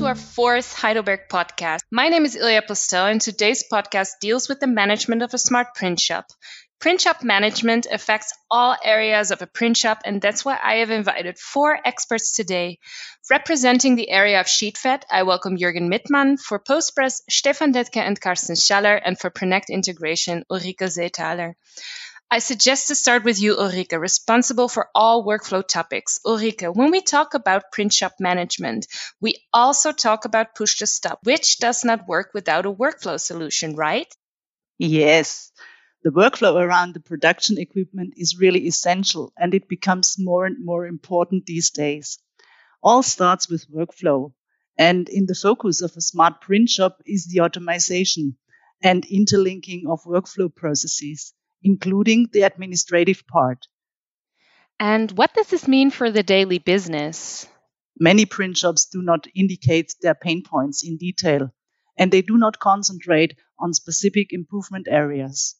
welcome to our fourth Heidelberg podcast. My name is Ilya Postel, and today's podcast deals with the management of a smart print shop. Print shop management affects all areas of a print shop, and that's why I have invited four experts today. Representing the area of SheetFed, I welcome Jürgen Mittmann, for PostPress, Stefan Detke and Carsten Schaller, and for Prinect Integration, Ulrike Seetaler. I suggest to start with you, Ulrike, responsible for all workflow topics. Ulrike, when we talk about print shop management, we also talk about push-to-stop, which does not work without a workflow solution, right? Yes. The workflow around the production equipment is really essential, and it becomes more and more important these days. All starts with workflow, and in the focus of a smart print shop is the automation and interlinking of workflow processes, including the administrative part. And what does this mean for the daily business? Many print shops do not indicate their pain points in detail, and they do not concentrate on specific improvement areas.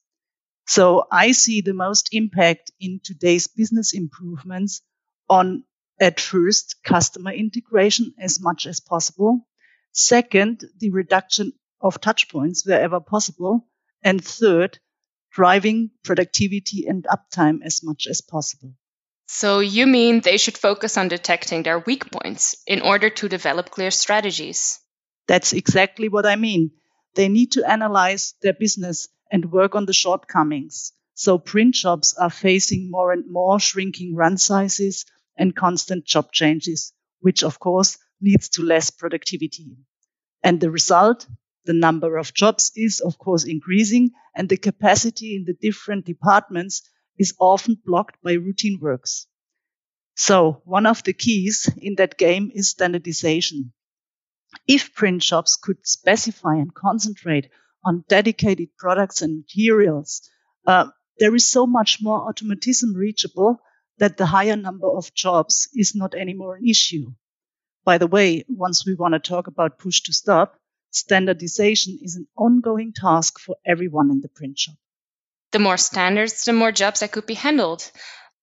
So I see the most impact in today's business improvements on, at first, customer integration as much as possible. Second, the reduction of touch points wherever possible. And third, driving productivity and uptime as much as possible. So you mean they should focus on detecting their weak points in order to develop clear strategies? That's exactly what I mean. They need to analyze their business and work on the shortcomings. So print shops are facing more and more shrinking run sizes and constant job changes, which of course leads to less productivity. And the result? The number of jobs is, of course, increasing, and the capacity in the different departments is often blocked by routine works. So one of the keys in that game is standardization. If print shops could specify and concentrate on dedicated products and materials, there is so much more automatism reachable that the higher number of jobs is not anymore an issue. By the way, once we want to talk about push-to-stop, standardization is an ongoing task for everyone in the print shop. The more standards, the more jobs that could be handled.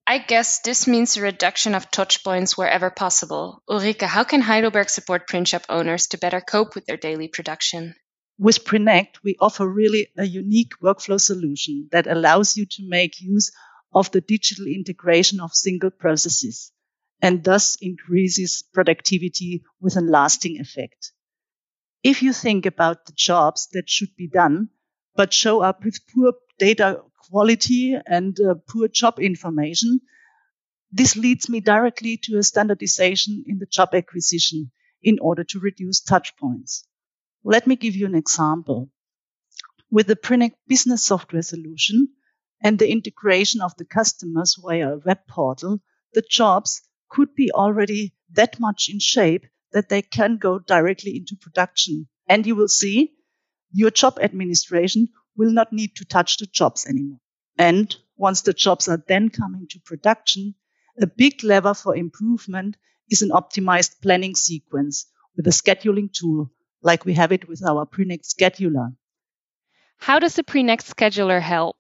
I guess this means a reduction of touch points wherever possible. Ulrike, how can Heidelberg support print shop owners to better cope with their daily production? With Prinect, we offer really a unique workflow solution that allows you to make use of the digital integration of single processes and thus increases productivity with a lasting effect. If you think about the jobs that should be done, but show up with poor data quality and poor job information, this leads me directly to a standardization in the job acquisition in order to reduce touch points. Let me give you an example. With the Prinect business software solution and the integration of the customers via a web portal, the jobs could be already that much in shape that they can go directly into production. And you will see your job administration will not need to touch the jobs anymore. And once the jobs are then coming to production, a big lever for improvement is an optimized planning sequence with a scheduling tool, like we have it with our Prenext scheduler. How does the Prenext scheduler help?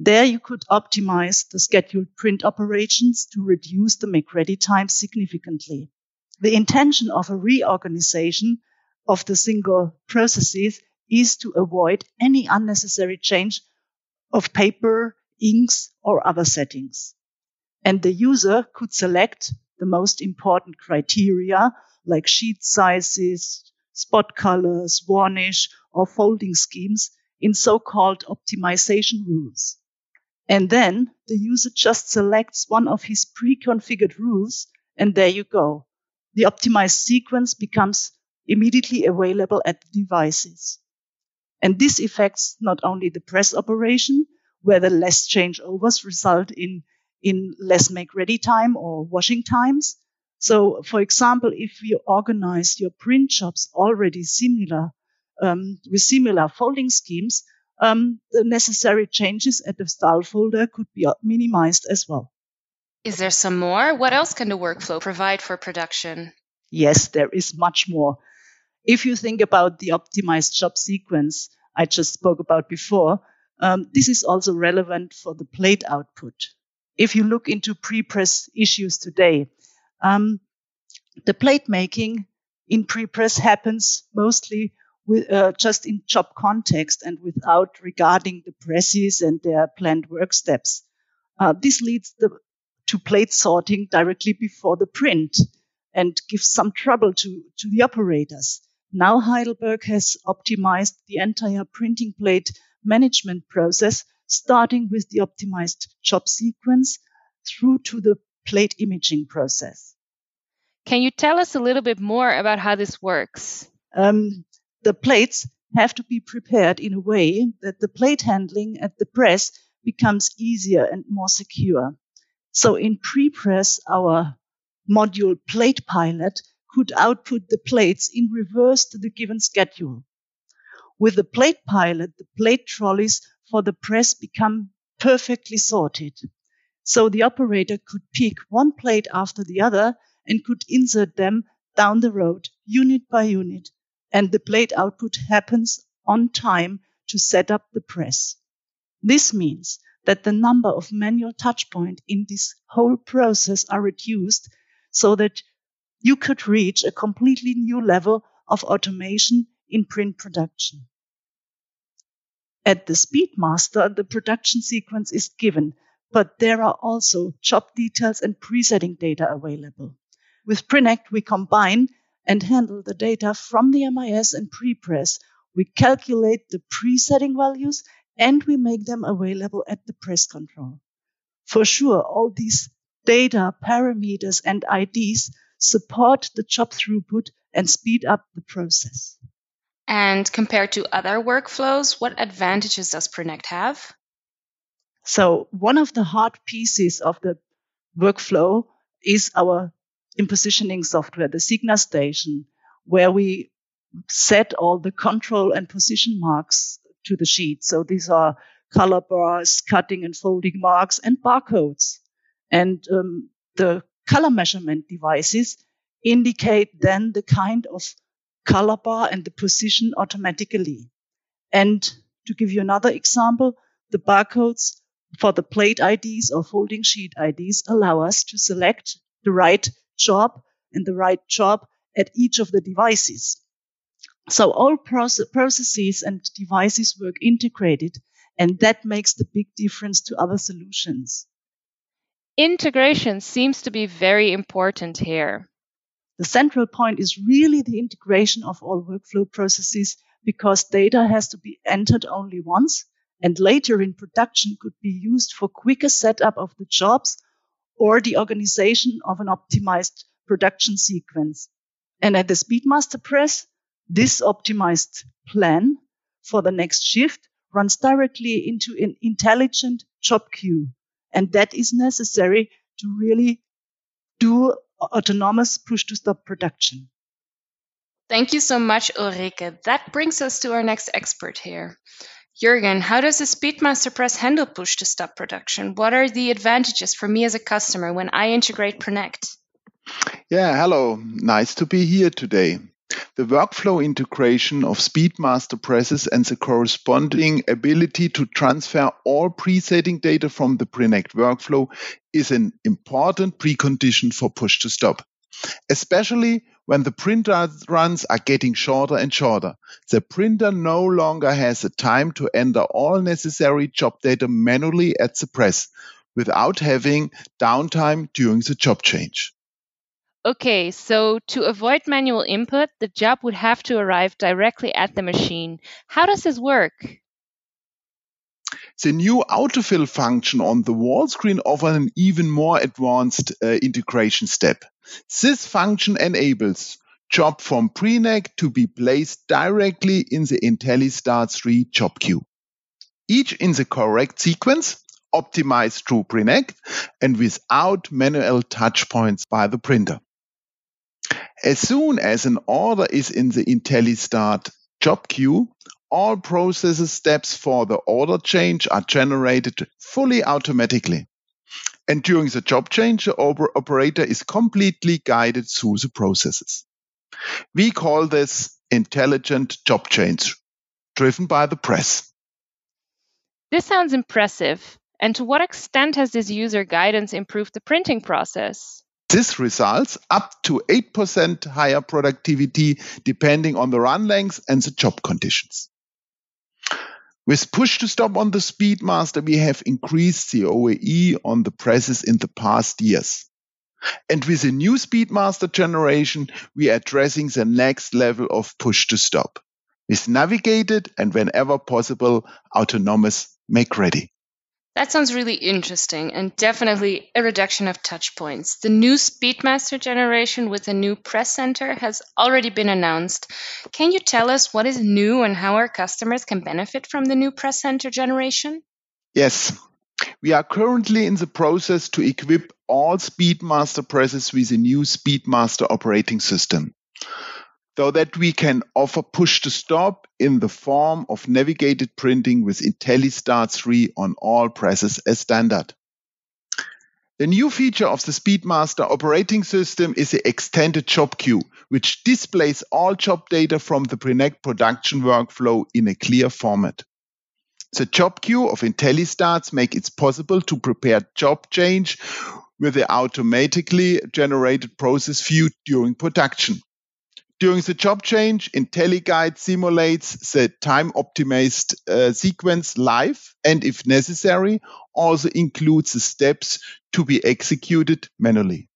There you could optimize the scheduled print operations to reduce the make-ready time significantly. The intention of a reorganization of the single processes is to avoid any unnecessary change of paper, inks, or other settings. And the user could select the most important criteria like sheet sizes, spot colors, varnish, or folding schemes in so-called optimization rules. And then the user just selects one of his pre-configured rules, and there you go. The optimized sequence becomes immediately available at the devices. And this affects not only the press operation, where the less changeovers result in less make-ready time or washing times. So, for example, if you organize your print shops already with similar folding schemes, the necessary changes at the Stahlfolder could be minimized as well. Is there some more? What else can the workflow provide for production? Yes, there is much more. If you think about the optimized job sequence I just spoke about before, this is also relevant for the plate output. If you look into pre-press issues today, the plate making in prepress happens mostly with just in job context and without regarding the presses and their planned work steps. This leads to plate sorting directly before the print and gives some trouble to the operators. Now Heidelberg has optimized the entire printing plate management process, starting with the optimized job sequence through to the plate imaging process. Can you tell us a little bit more about how this works? The plates have to be prepared in a way that the plate handling at the press becomes easier and more secure. So in pre-press, our module plate pilot could output the plates in reverse to the given schedule. With the plate pilot, the plate trolleys for the press become perfectly sorted. So the operator could pick one plate after the other and could insert them down the road, unit by unit, and the plate output happens on time to set up the press. This means that the number of manual touchpoints in this whole process are reduced so that you could reach a completely new level of automation in print production. At the Speedmaster, the production sequence is given, but there are also job details and presetting data available. With Prinect, we combine and handle the data from the MIS and prepress. We calculate the presetting values and we make them available at the press control. For sure, all these data, parameters and IDs support the job throughput and speed up the process. And compared to other workflows, what advantages does Prinect have? So one of the hard pieces of the workflow is our impositioning software, the Signa Station, where we set all the control and position marks to the sheet. So these are color bars, cutting and folding marks, and barcodes. And the color measurement devices indicate then the kind of color bar and the position automatically. And to give you another example, the barcodes for the plate IDs or folding sheet IDs allow us to select the right job and the right job at each of the devices. So all processes and devices work integrated, and that makes the big difference to other solutions. Integration seems to be very important here. The central point is really the integration of all workflow processes, because data has to be entered only once and later in production could be used for quicker setup of the jobs or the organization of an optimized production sequence. And at the Speedmaster Press, this optimized plan for the next shift runs directly into an intelligent job queue. And that is necessary to really do autonomous push-to-stop production. Thank you so much, Ulrike. That brings us to our next expert here. Jürgen, how does the Speedmaster Press handle push-to-stop production? What are the advantages for me as a customer when I integrate Prinect? Yeah, hello. Nice to be here today. The workflow integration of Speedmaster presses and the corresponding ability to transfer all presetting data from the Prinect workflow is an important precondition for push-to-stop, especially when the print runs are getting shorter and shorter. The printer no longer has the time to enter all necessary job data manually at the press without having downtime during the job change. Okay, so to avoid manual input, the job would have to arrive directly at the machine. How does this work? The new autofill function on the wall screen offers an even more advanced integration step. This function enables job from Prinect to be placed directly in the IntelliStart 3 job queue, each in the correct sequence, optimized through Prinect and without manual touchpoints by the printer. As soon as an order is in the IntelliStart job queue, all process steps for the order change are generated fully automatically. And during the job change, the operator is completely guided through the processes. We call this intelligent job change, driven by the press. This sounds impressive. And to what extent has this user guidance improved the printing process? This results up to 8% higher productivity depending on the run length and the job conditions. With push-to-stop on the Speedmaster, we have increased the OEE on the presses in the past years. And with the new Speedmaster generation, we are addressing the next level of push-to-stop with navigated and, whenever possible, autonomous make-ready. That sounds really interesting and definitely a reduction of touch points. The new Speedmaster generation with the new press center has already been announced. Can you tell us what is new and how our customers can benefit from the new press center generation? Yes. We are currently in the process to equip all Speedmaster presses with a new Speedmaster operating system, so that we can offer push-to-stop in the form of navigated printing with IntelliStart 3 on all presses as standard. The new feature of the Speedmaster operating system is the extended job queue, which displays all job data from the Prinect production workflow in a clear format. The job queue of IntelliStarts makes it possible to prepare job change with the automatically generated process view during production. During the job change, IntelliGuide simulates the time-optimized sequence live and, if necessary, also includes the steps to be executed manually.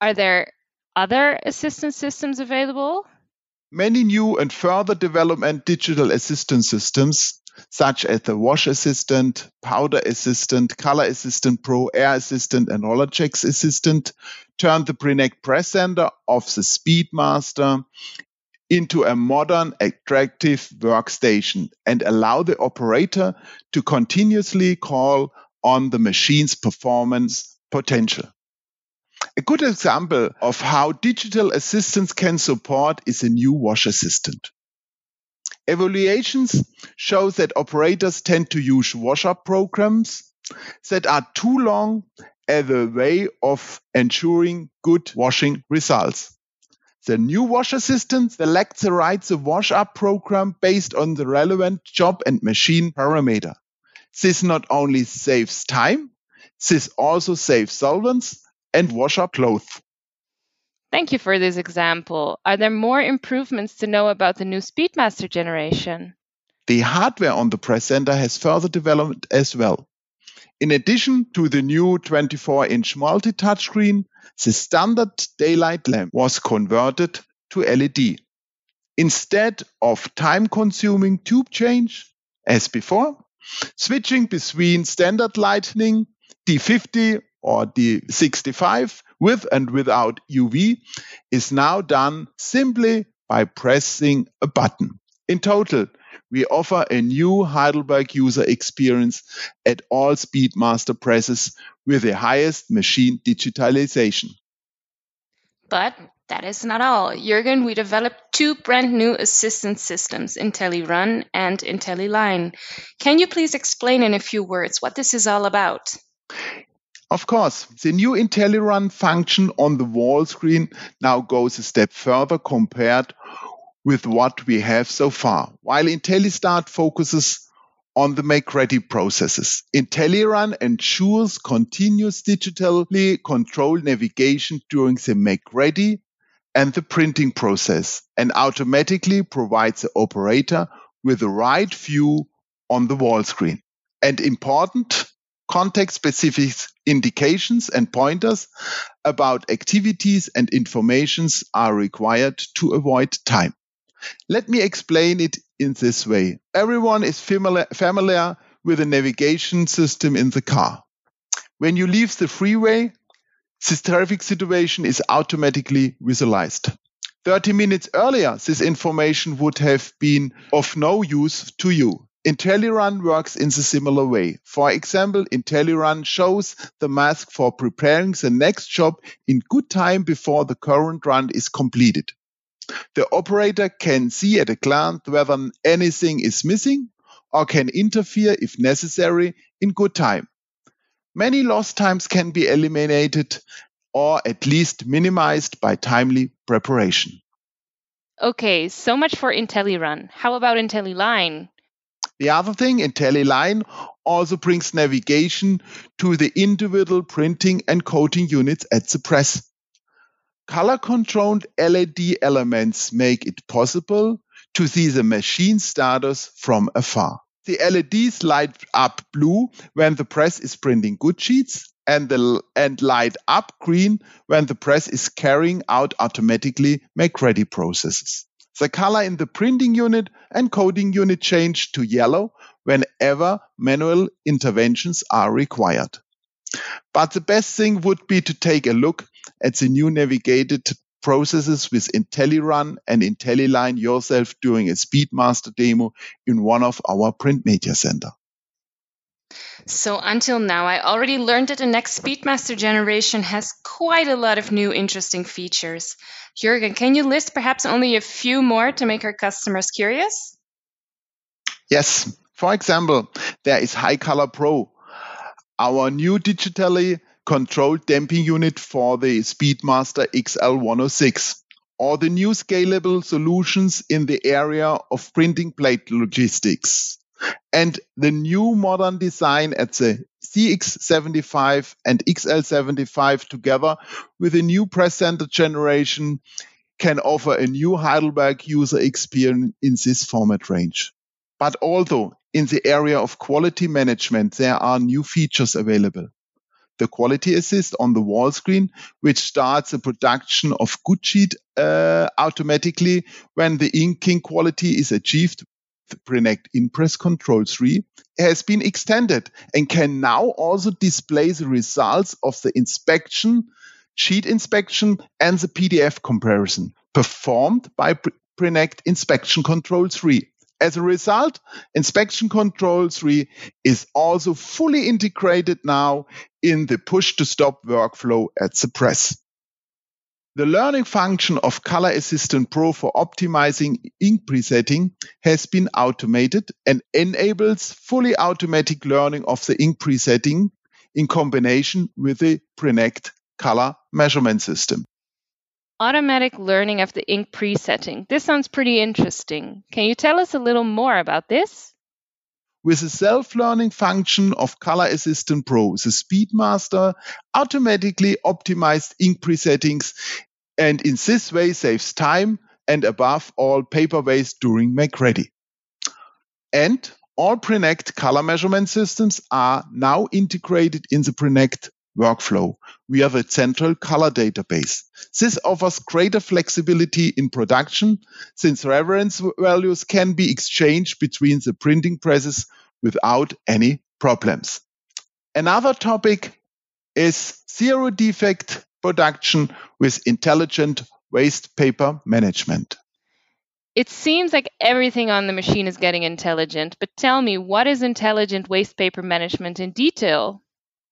Are there other assistance systems available? Many new and further development digital assistance systems, such as the Wash Assistant, Powder Assistant, Color Assistant Pro, Air Assistant, and RollerJax Assistant, turn the Prinect Press Center of the Speedmaster into a modern, attractive workstation and allow the operator to continuously call on the machine's performance potential. A good example of how digital assistance can support is the new Wash Assistant. Evaluations show that operators tend to use wash-up programs that are too long as a way of ensuring good washing results. The new Wash Assistant selects the right wash-up program based on the relevant job and machine parameter. This not only saves time, this also saves solvents and wash-up clothes. Thank you for this example. Are there more improvements to know about the new Speedmaster generation? The hardware on the Press Center has further developed as well. In addition to the new 24-inch multi-touchscreen, the standard daylight lamp was converted to LED. Instead of time-consuming tube change, as before, switching between standard lighting, D50 or D65, with and without UV, is now done simply by pressing a button. In total, we offer a new Heidelberg user experience at all Speedmaster presses with the highest machine digitalization. But that is not all. Jürgen, we developed two brand new assistance systems, IntelliRun and IntelliLine. Can you please explain in a few words what this is all about? Of course, the new IntelliRun function on the wall screen now goes a step further compared with what we have so far. While IntelliStart focuses on the make-ready processes, IntelliRun ensures continuous digitally controlled navigation during the make-ready and the printing process and automatically provides the operator with the right view on the wall screen. And important, context-specific indications and pointers about activities and informations are required to avoid time. Let me explain it in this way. Everyone is familiar with the navigation system in the car. When you leave the freeway, this traffic situation is automatically visualized. 30 minutes earlier, this information would have been of no use to you. IntelliRun works in a similar way. For example, IntelliRun shows the mask for preparing the next job in good time before the current run is completed. The operator can see at a glance whether anything is missing or can interfere if necessary in good time. Many lost times can be eliminated or at least minimized by timely preparation. Okay, so much for IntelliRun. How about IntelliLine? The other thing, IntelliLine also brings navigation to the individual printing and coating units at the press. Color-controlled LED elements make it possible to see the machine status from afar. The LEDs light up blue when the press is printing good sheets and light up green when the press is carrying out automatically make-ready processes. The color in the printing unit and coding unit change to yellow whenever manual interventions are required. But the best thing would be to take a look at the new navigated processes with IntelliRun and IntelliLine yourself during a Speedmaster demo in one of our print media center. So until now, I already learned that the next Speedmaster generation has quite a lot of new interesting features. Jürgen, can you list perhaps only a few more to make our customers curious? Yes. For example, there is High Color Pro, our new digitally controlled damping unit for the Speedmaster XL106, or the new scalable solutions in the area of printing plate logistics, and the new modern design at the CX75 and XL75 together with a new Press Center generation can offer a new Heidelberg user experience in this format range. But although in the area of quality management there are new features available. The Quality Assist on the wall screen, which starts the production of good sheet automatically when the inking quality is achieved. The Prinect Inspect Control 3 has been extended and can now also display the results of the inspection, sheet inspection, and the PDF comparison performed by Prinect Inspection Control 3. As a result, Inspection Control 3 is also fully integrated now in the push-to-stop workflow at the press. The learning function of Color Assistant Pro for optimizing ink presetting has been automated and enables fully automatic learning of the ink presetting in combination with the Prinect color measurement system. Automatic learning of the ink presetting. This sounds pretty interesting. Can you tell us a little more about this? With the self-learning function of Color Assistant Pro, the Speedmaster automatically optimized ink presettings and in this way saves time and above all paper waste during make-ready. And all Prinect color measurement systems are now integrated in the Prinect workflow via the central color database. This offers greater flexibility in production since reference values can be exchanged between the printing presses without any problems. Another topic is zero defect production with intelligent waste paper management. It seems like everything on the machine is getting intelligent, but tell me, what is intelligent waste paper management in detail?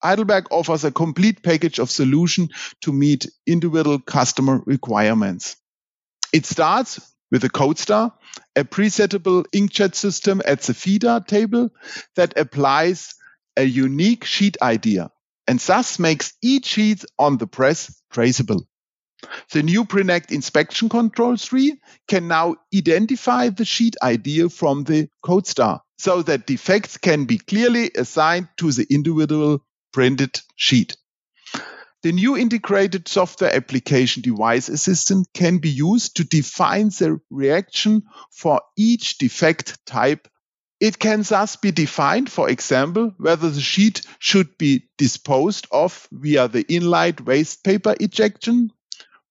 Heidelberg offers a complete package of solutions to meet individual customer requirements. It starts with a Codestar, a presettable inkjet system at the feeder table that applies a unique sheet idea and thus makes each sheet on the press traceable. The new Prinect Inspection Control 3 can now identify the sheet idea from the Codestar so that defects can be clearly assigned to the individual printed sheet. The new integrated software application device assistant can be used to define the reaction for each defect type. It can thus be defined, for example, whether the sheet should be disposed of via the inline waste paper ejection,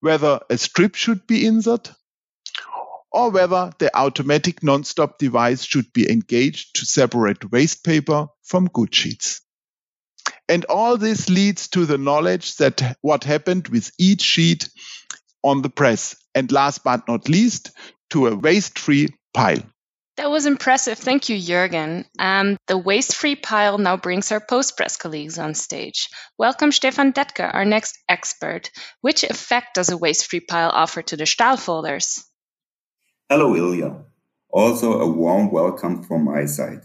whether a strip should be inserted, or whether the automatic non-stop device should be engaged to separate waste paper from good sheets. And all this leads to the knowledge that what happened with each sheet on the press. And last but not least, to a waste-free pile. That was impressive. Thank you, Jürgen. The waste-free pile now brings our PostPress colleagues on stage. Welcome, Stefan Detke, our next expert. Which effect does a waste-free pile offer to the Stahlfolders? Hello, Ilya. Also a warm welcome from my side.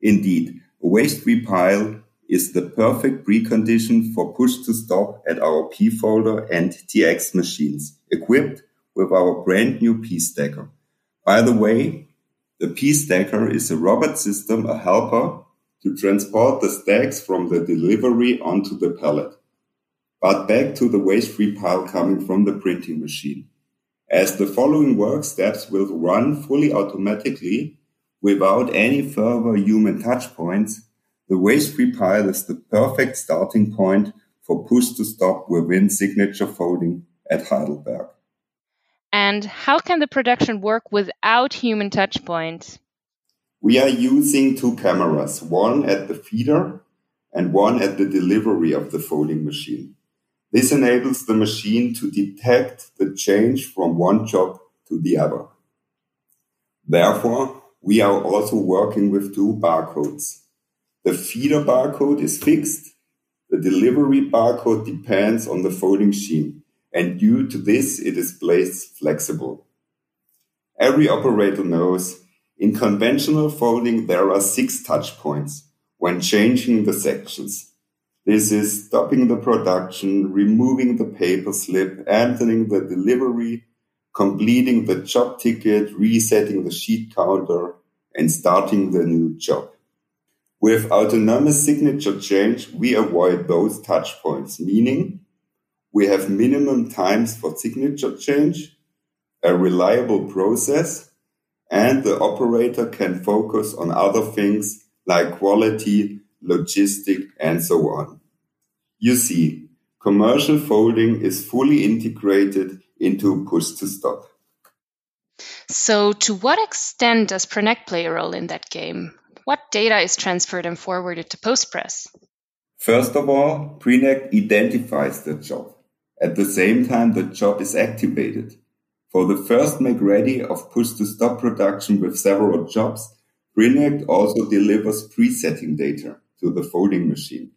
Indeed, a waste-free pile is the perfect precondition for push-to-stop at our P-Folder and TX machines, equipped with our brand new P-Stacker. By the way, The P-Stacker is a robot system, a helper, to transport the stacks from the delivery onto the pallet, but back to the waste-free pile coming from the printing machine. As the following work steps will run fully automatically without any further human touch points, the waste-free pile is the perfect starting point for push-to-stop within signature folding at Heidelberg. And how can the production work without human touch points? We are using two cameras, one at the feeder and one at the delivery of the folding machine. This enables the machine to detect the change from one job to the other. Therefore, we are also working with two barcodes. The feeder barcode is fixed. The delivery barcode depends on the folding machine, and due to this, it is placed flexible. Every operator knows in conventional folding, there are 6 touch points when changing the sections. This is stopping the production, removing the paper slip, entering the delivery, completing the job ticket, resetting the sheet counter, and starting the new job. With autonomous signature change, we avoid those touch points, meaning we have minimum times for signature change, a reliable process, and the operator can focus on other things like quality, logistics, and so on. You see, commercial folding is fully integrated into push-to-stop. So to what extent does Prinect play a role in that game? What data is transferred and forwarded to PostPress? First of all, Prinect identifies the job. At the same time, the job is activated. For the first make-ready of push-to-stop production with several jobs, Prinect also delivers presetting data to the folding machine.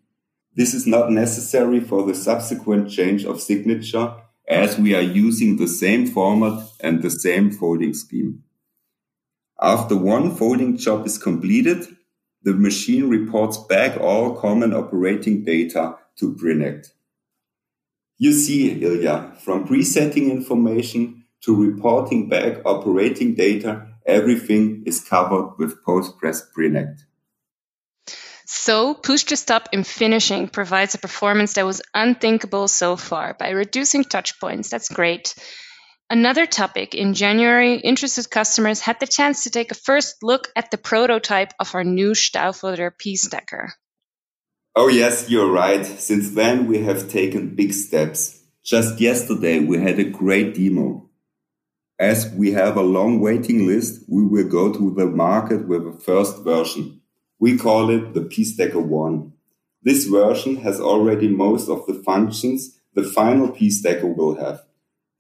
This is not necessary for the subsequent change of signature, as we are using the same format and the same folding scheme. After one folding job is completed, the machine reports back all common operating data to Prinect. You see, Ilya, from presetting information to reporting back operating data, everything is covered with PostPress Prinect. So, push-to-stop in finishing provides a performance that was unthinkable so far by reducing touch points. That's great. Another topic, in January, interested customers had the chance to take a first look at the prototype of our new Stahlfolder P-Stacker. Oh yes, you're right. Since then, we have taken big steps. Just yesterday, we had a great demo. As we have a long waiting list, we will go to the market with a first version. We call it the P-Stacker 1. This version has already most of the functions the final P-Stacker will have.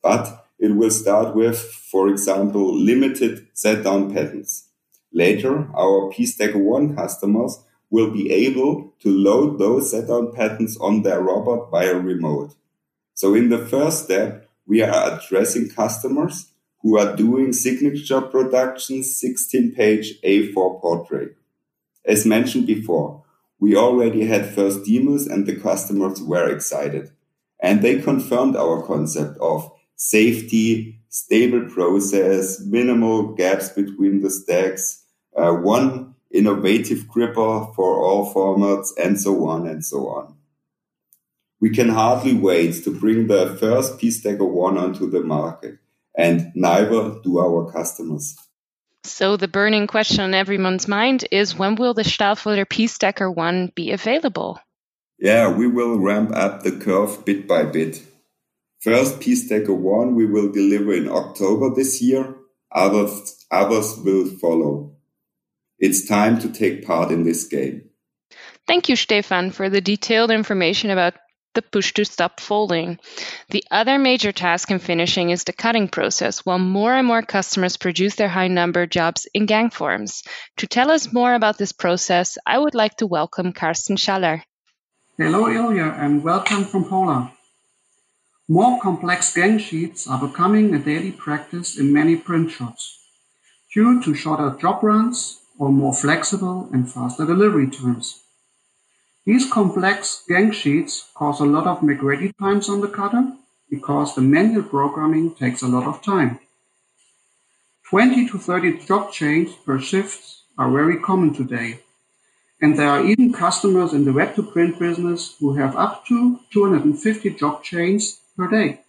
But it will start with, for example, limited set-down patterns. Later, our P-Stacker 1 customers will be able to load those set-down patterns on their robot via remote. So in the first step, we are addressing customers who are doing signature production 16-page A4 portrait. As mentioned before, we already had first demos and the customers were excited. And they confirmed our concept of safety, stable process, minimal gaps between the stacks, one innovative gripper for all formats, and so on and so on. We can hardly wait to bring the first P-Stacker 1 onto the market, and neither do our customers. So the burning question on everyone's mind is, when will the Stahlfolder P-Stacker 1 be available? Yeah, we will ramp up the curve bit by bit. First P-Stacker 1 we will deliver in October this year, others will follow. It's time to take part in this game. Thank you, Stefan, for the detailed information about the push-to-stop folding. The other major task in finishing is the cutting process, while more and more customers produce their high-number jobs in gang forms. To tell us more about this process, I would like to welcome Carsten Schaller. Hello, Ilya, and welcome from Poland. More complex gang sheets are becoming a daily practice in many print shops due to shorter job runs or more flexible and faster delivery times. These complex gang sheets cause a lot of make-ready times on the cutter because the manual programming takes a lot of time. 20 to 30 job chains per shift are very common today. And there are even customers in the web-to-print business who have up to 250 job chains per day.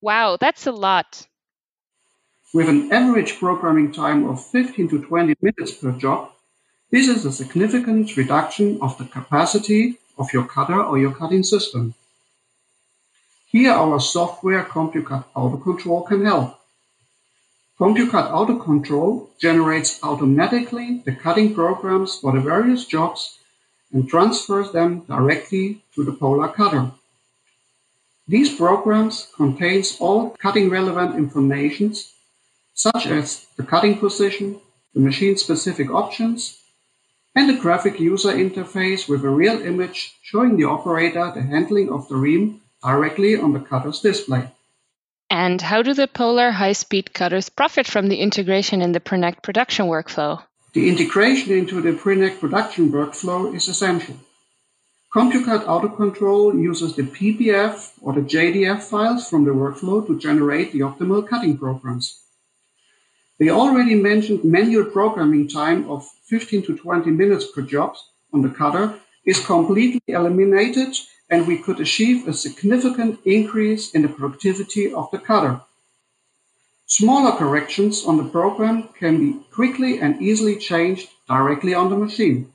Wow, that's a lot. With an average programming time of 15 to 20 minutes per job, this is a significant reduction of the capacity of your cutter or your cutting system. Here our software CompuCut AutoControl can help. CompuCut AutoControl generates automatically the cutting programs for the various jobs and transfers them directly to the Polar cutter. These programs contain all cutting relevant information, such as the cutting position, the machine-specific options, and a graphic user interface with a real image showing the operator the handling of the ream directly on the cutter's display. And how do the Polar high-speed cutters profit from the integration in the Prinect production workflow? The integration into the Prinect production workflow is essential. CompuCut AutoControl uses the PPF or the JDF files from the workflow to generate the optimal cutting programs. The already mentioned manual programming time of 15 to 20 minutes per job on the cutter is completely eliminated, and we could achieve a significant increase in the productivity of the cutter. Smaller corrections on the program can be quickly and easily changed directly on the machine.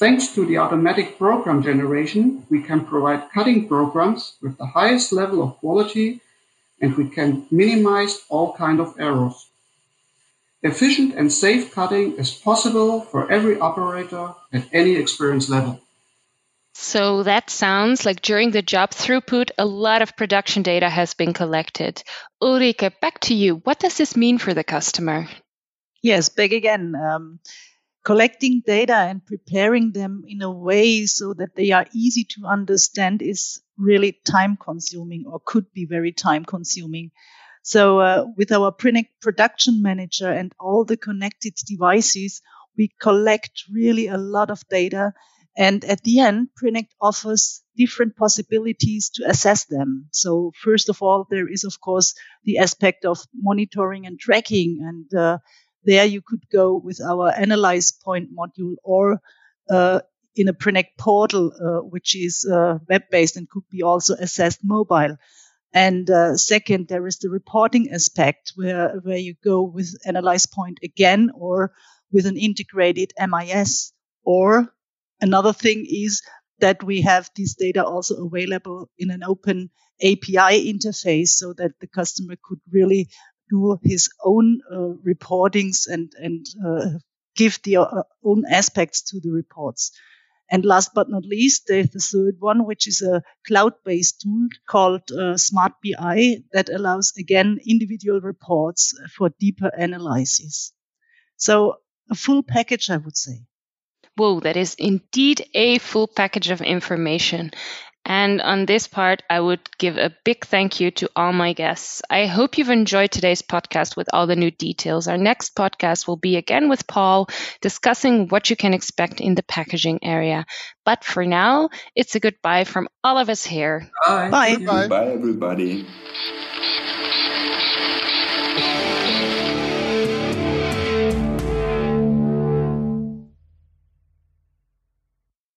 Thanks to the automatic program generation, we can provide cutting programs with the highest level of quality, and we can minimize all kinds of errors. Efficient and safe cutting is possible for every operator at any experience level. So that sounds like during the job throughput, a lot of production data has been collected. Ulrike, back to you. What does this mean for the customer? Yes, back again. Collecting data and preparing them in a way so that they are easy to understand is really time-consuming, or could be very time-consuming. So with our Prinect Production Manager and all the connected devices, we collect really a lot of data. And at the end, Prinect offers different possibilities to assess them. So first of all, there is, of course, the aspect of monitoring and tracking. And there you could go with our Analyze Point module, or in a Prinect portal, which is web-based and could be also assessed mobile. And second, there is the reporting aspect, where you go with Analyze Point again, or with an integrated MIS. Or another thing is that we have this data also available in an open API interface, so that the customer could really do his own reportings and give their own aspects to the reports. And last but not least, there's the third one, which is a cloud-based tool called Smart BI that allows, again, individual reports for deeper analysis. So a full package, I would say. Whoa, that is indeed a full package of information. And on this part, I would give a big thank you to all my guests. I hope you've enjoyed today's podcast with all the new details. Our next podcast will be again with Paul, discussing what you can expect in the packaging area. But for now, it's a goodbye from all of us here. Bye. Bye, everybody.